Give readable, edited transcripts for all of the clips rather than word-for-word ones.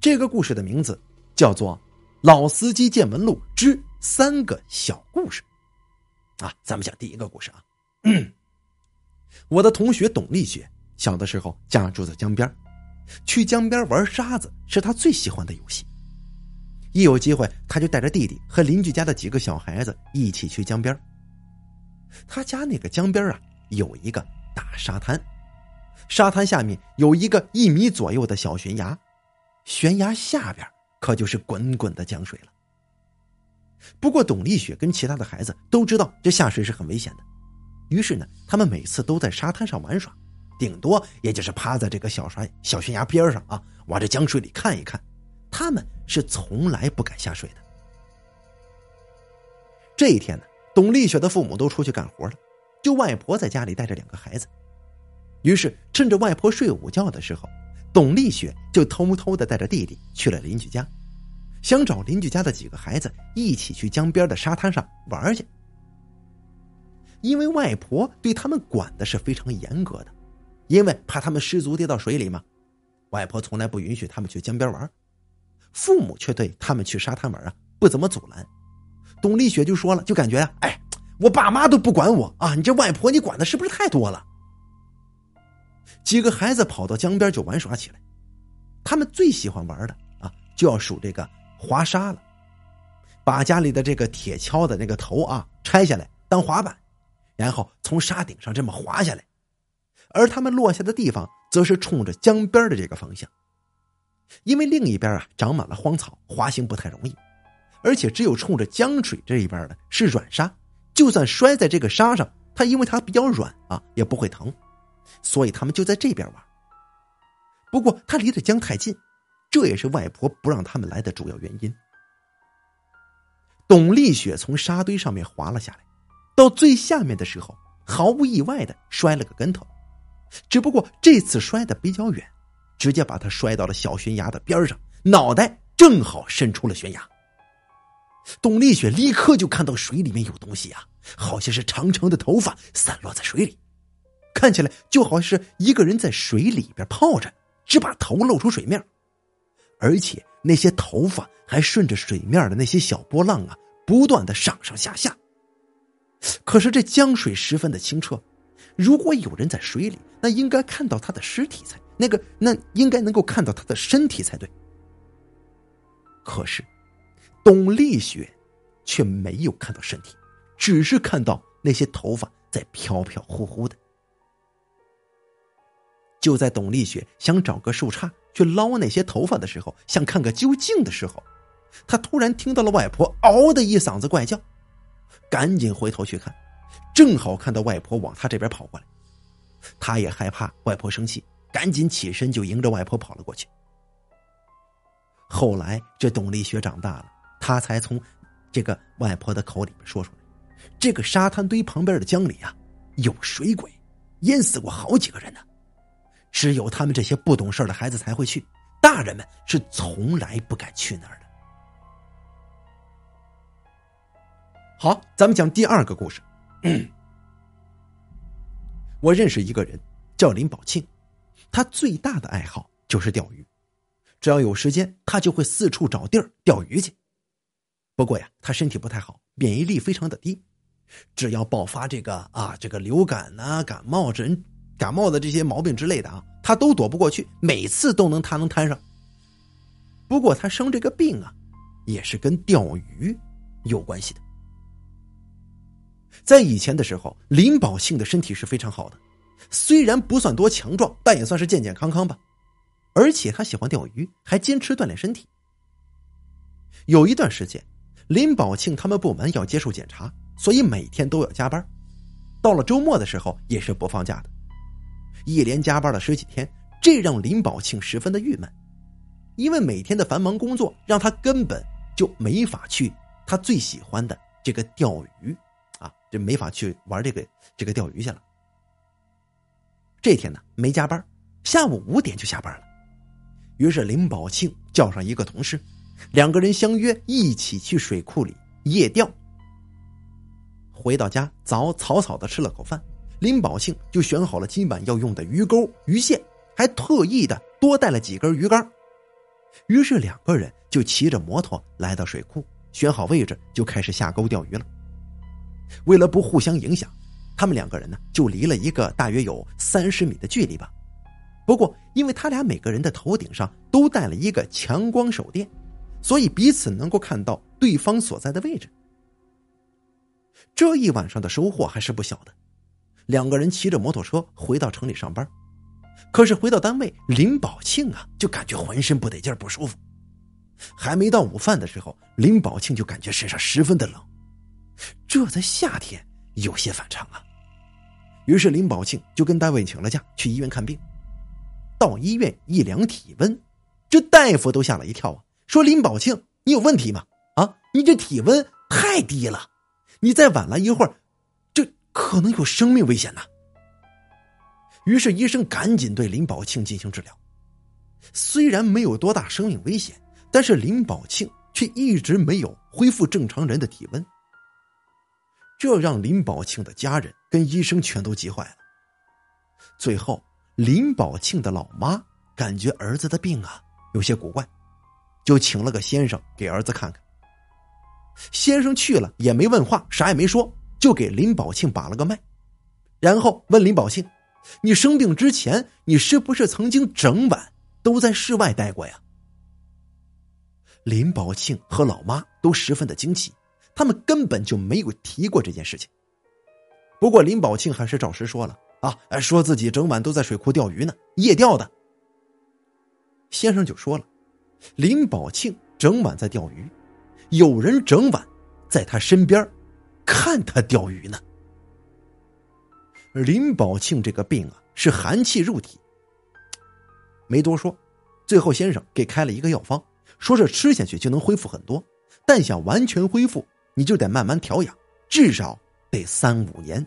这个故事的名字叫做《老司机见闻录之三个小故事》啊，咱们讲第一个故事啊。我的同学董丽雪小的时候家住在江边，去江边玩沙子是她最喜欢的游戏。一有机会，她就带着弟弟和邻居家的几个小孩子一起去江边。她家那个江边啊，有一个大沙滩，沙滩下面有一个1米左右的小悬崖，悬崖下边可就是滚滚的江水了。不过董丽雪跟其他的孩子都知道这下水是很危险的，于是呢，他们每次都在沙滩上玩耍，顶多也就是趴在这个小悬崖边上啊，往这江水里看一看，他们是从来不敢下水的。这一天呢，董丽雪的父母都出去干活了，就外婆在家里带着两个孩子。于是趁着外婆睡午觉的时候，董丽雪就偷偷的带着弟弟去了邻居家，想找邻居家的几个孩子一起去江边的沙滩上玩去。因为外婆对他们管的是非常严格的，因为怕他们失足跌到水里嘛，外婆从来不允许他们去江边玩。父母却对他们去沙滩玩啊不怎么阻拦。董丽雪就说了，就感觉啊，哎，我爸妈都不管我啊，你这外婆你管的是不是太多了？几个孩子跑到江边就玩耍起来，他们最喜欢玩的啊，就要数这个滑沙了，把家里的这个铁锹的那个头啊拆下来当滑板，然后从沙顶上这么滑下来，而他们落下的地方则是冲着江边的这个方向，因为另一边啊长满了荒草，滑行不太容易，而且只有冲着江水这一边的是软沙，就算摔在这个沙上，它因为它比较软啊，也不会疼，所以他们就在这边玩。不过他离着江太近，这也是外婆不让他们来的主要原因。董丽雪从沙堆上面滑了下来，到最下面的时候毫无意外的摔了个跟头，只不过这次摔的比较远，直接把她摔到了小悬崖的边上，脑袋正好伸出了悬崖。董丽雪立刻就看到水里面有东西啊，好像是长长的头发散落在水里，看起来就好像是一个人在水里边泡着，只把头露出水面，而且那些头发还顺着水面的那些小波浪啊，不断的上上下下。可是这江水十分的清澈，如果有人在水里，那应该看到他的尸体才那应该能够看到他的身体才对。可是董丽雪却没有看到身体，只是看到那些头发在飘飘忽忽的。就在董丽雪想找个树杈去捞那些头发的时候，想看个究竟的时候，她突然听到了外婆嗷的一嗓子怪叫，赶紧回头去看，正好看到外婆往她这边跑过来。她也害怕外婆生气，赶紧起身就迎着外婆跑了过去。后来这董丽雪长大了，她才从这个外婆的口里面说出来，这个沙滩堆旁边的江里啊，有水鬼，淹死过好几个人呢。只有他们这些不懂事的孩子才会去，大人们是从来不敢去那儿的。好，咱们讲第二个故事。我认识一个人叫林宝庆，他最大的爱好就是钓鱼，只要有时间他就会四处找地儿钓鱼去。不过呀，他身体不太好，免疫力非常的低，只要爆发这个流感啊、感冒的这些毛病之类的啊，他都躲不过去，每次都他能摊上。不过他生这个病啊，也是跟钓鱼有关系的。在以前的时候，林宝庆的身体是非常好的，虽然不算多强壮，但也算是健健康康吧。而且他喜欢钓鱼，还坚持锻炼身体。有一段时间，林宝庆他们部门要接受检查，所以每天都要加班，到了周末的时候也是不放假的。一连加班了十几天，这让林宝庆十分的郁闷，因为每天的繁忙工作让他根本就没法去他最喜欢的这个钓鱼啊，这没法去玩这个钓鱼去了。这天呢没加班，下午5点就下班了，于是林宝庆叫上一个同事，两个人相约一起去水库里夜钓。回到家草草的吃了口饭，林宝庆就选好了今晚要用的鱼钩、鱼线，还特意的多带了几根鱼竿。于是两个人就骑着摩托来到水库，选好位置就开始下钩钓鱼了。为了不互相影响，他们两个人呢就离了一个大约有30米的距离吧。不过因为他俩每个人的头顶上都带了一个强光手电，所以彼此能够看到对方所在的位置。这一晚上的收获还是不小的，两个人骑着摩托车回到城里上班。可是回到单位，林宝庆啊就感觉浑身不得劲儿，不舒服。还没到午饭的时候，林宝庆就感觉身上十分的冷，这在夏天有些反常啊。于是林宝庆就跟单位请了假，去医院看病。到医院一量体温，这大夫都吓了一跳啊，说林宝庆你有问题吗？啊，你这体温太低了，你再晚来一会儿这可能有生命危险呐。于是医生赶紧对林宝庆进行治疗。虽然没有多大生命危险，但是林宝庆却一直没有恢复正常人的体温，这让林宝庆的家人跟医生全都急坏了。最后林宝庆的老妈感觉儿子的病啊有些古怪，就请了个先生给儿子看看。先生去了也没问话，啥也没说，就给林宝庆把了个脉，然后问林宝庆，你生病之前你是不是曾经整晚都在室外待过呀？林宝庆和老妈都十分的惊奇，他们根本就没有提过这件事情。不过林宝庆还是照实说了啊，说自己整晚都在水库钓鱼呢，夜钓的。先生就说了，林宝庆整晚在钓鱼，有人整晚在他身边看他钓鱼呢。林宝庆这个病啊是寒气入体，没多说，最后先生给开了一个药方，说是吃下去就能恢复很多，但想完全恢复你就得慢慢调养，至少得3-5年。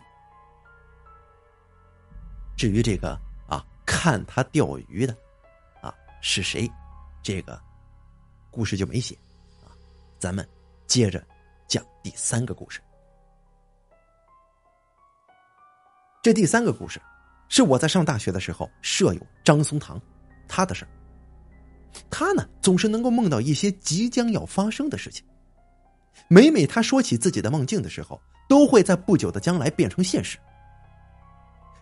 至于这个看他钓鱼的是谁，这个故事就没写咱们接着讲第3个故事。这第3个故事是我在上大学的时候舍友张松堂他的事儿。他呢总是能够梦到一些即将要发生的事情，每每他说起自己的梦境的时候，都会在不久的将来变成现实。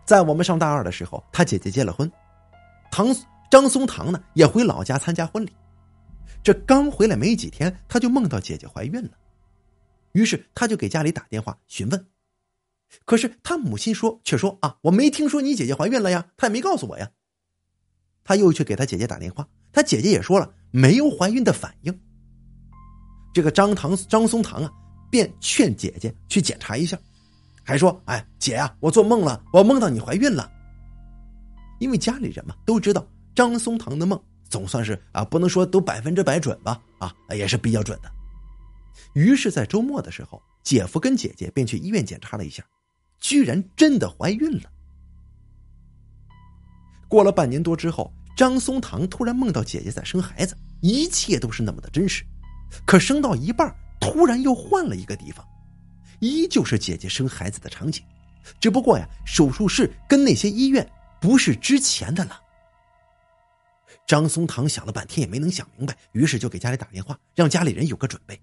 在我们上大2的时候，他姐姐结了婚，张松堂呢也回老家参加婚礼。这刚回来没几天，他就梦到姐姐怀孕了，于是他就给家里打电话询问。可是他母亲却说我没听说你姐姐怀孕了呀，她也没告诉我呀。他又去给他姐姐打电话，他姐姐也说了没有怀孕的反应。这个张松堂啊便劝姐姐去检查一下，还说姐啊，我做梦了，我梦到你怀孕了。因为家里人嘛都知道张松堂的梦总算是不能说都100%准吧，也是比较准的。于是在周末的时候，姐夫跟姐姐便去医院检查了一下，居然真的怀孕了。过了半年多之后，张松堂突然梦到姐姐在生孩子，一切都是那么的真实。可生到一半，突然又换了一个地方，依旧是姐姐生孩子的场景，只不过呀，手术室跟那些医院不是之前的了。张松堂想了半天也没能想明白，于是就给家里打电话，让家里人有个准备。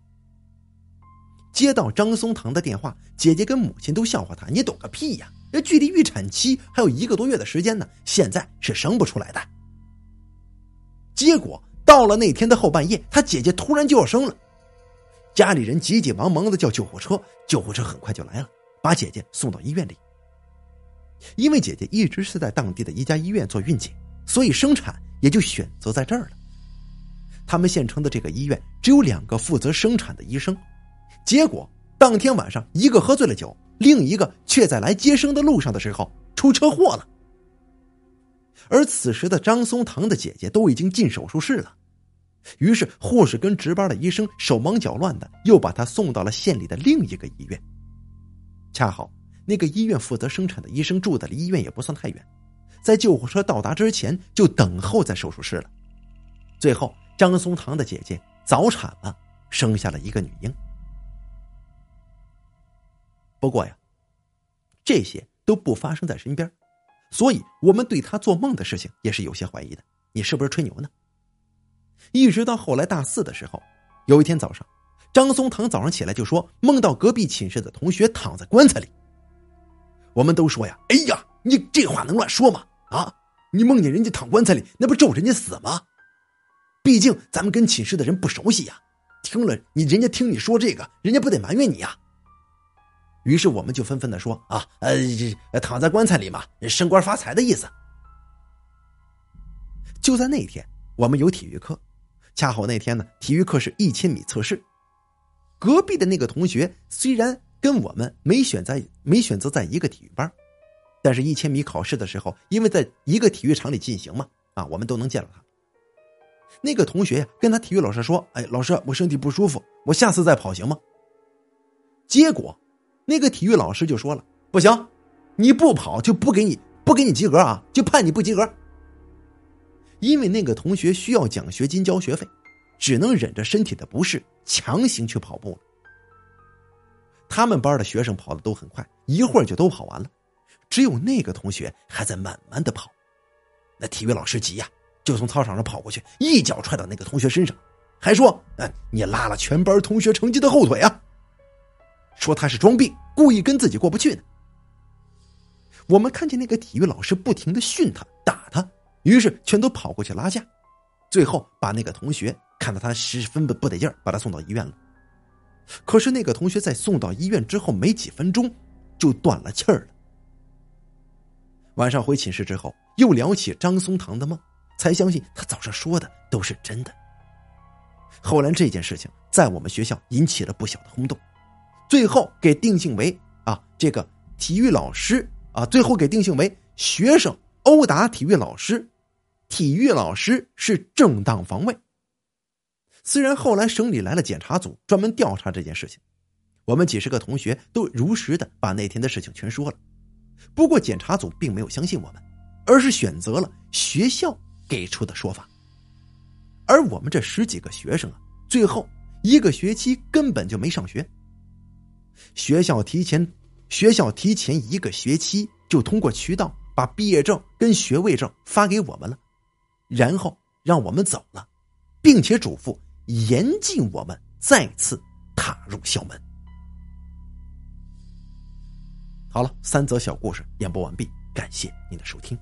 接到张松堂的电话，姐姐跟母亲都笑话他，你懂个屁呀，距离预产期还有1个多月的时间呢，现在是生不出来的。结果到了那天的后半夜，他姐姐突然就要生了，家里人急急忙忙的叫救护车，救护车很快就来了，把姐姐送到医院里。因为姐姐一直是在当地的一家医院做孕检，所以生产也就选择在这儿了。他们县城的这个医院只有2个负责生产的医生，结果当天晚上一个喝醉了酒，另一个却在来接生的路上的时候出车祸了。而此时的张松堂的姐姐都已经进手术室了，于是护士跟值班的医生手忙脚乱的又把她送到了县里的另一个医院。恰好那个医院负责生产的医生住的离医院也不算太远，在救护车到达之前就等候在手术室了。最后张松堂的姐姐早产了，生下了一个女婴。不过呀，这些都不发生在身边，所以我们对他做梦的事情也是有些怀疑的，你是不是吹牛呢？一直到后来大四的时候，有一天早上，张松堂早上起来就说梦到隔壁寝室的同学躺在棺材里。我们都说呀，哎呀，你这话能乱说吗？啊，你梦见人家躺棺材里，那不咒人家死吗？毕竟咱们跟寝室的人不熟悉呀，听了你人家听你说这个，人家不得埋怨你呀。于是我们就纷纷的说啊，躺在棺材里嘛，升官发财的意思。就在那天，我们有体育课，恰好那天呢，体育课是1000米测试。隔壁的那个同学虽然跟我们没选择在一个体育班，但是1000米考试的时候，因为在一个体育场里进行嘛，啊，我们都能见到他。那个同学跟他体育老师说，哎，老师，我身体不舒服，我下次再跑行吗？结果那个体育老师就说了，不行，你不跑就不给你及格啊，就判你不及格。因为那个同学需要奖学金交学费，只能忍着身体的不适强行去跑步了。他们班的学生跑得都很快，一会儿就都跑完了，只有那个同学还在慢慢的跑。那体育老师急呀，就从操场上跑过去，一脚踹到那个同学身上，还说，你拉了全班同学成绩的后腿啊，说他是装病，故意跟自己过不去呢。我们看见那个体育老师不停地训他打他，于是全都跑过去拉架，最后把那个同学看到他十分不得劲，把他送到医院了。可是那个同学在送到医院之后没几分钟就断了气儿了。晚上回寝室之后，又聊起张松堂的梦，才相信他早上说的都是真的。后来这件事情在我们学校引起了不小的轰动，最后给定性为这个体育老师最后给定性为学生殴打体育老师，体育老师是正当防卫。虽然后来省里来了检察组专门调查这件事情，我们几十个同学都如实的把那天的事情全说了，不过检察组并没有相信我们，而是选择了学校给出的说法。而我们这10几个学生最后一个学期根本就没上学。学校提前一个学期就通过渠道把毕业证跟学位证发给我们了，然后让我们走了，并且嘱咐严禁我们再次踏入校门。好了，3则小故事演播完毕，感谢您的收听。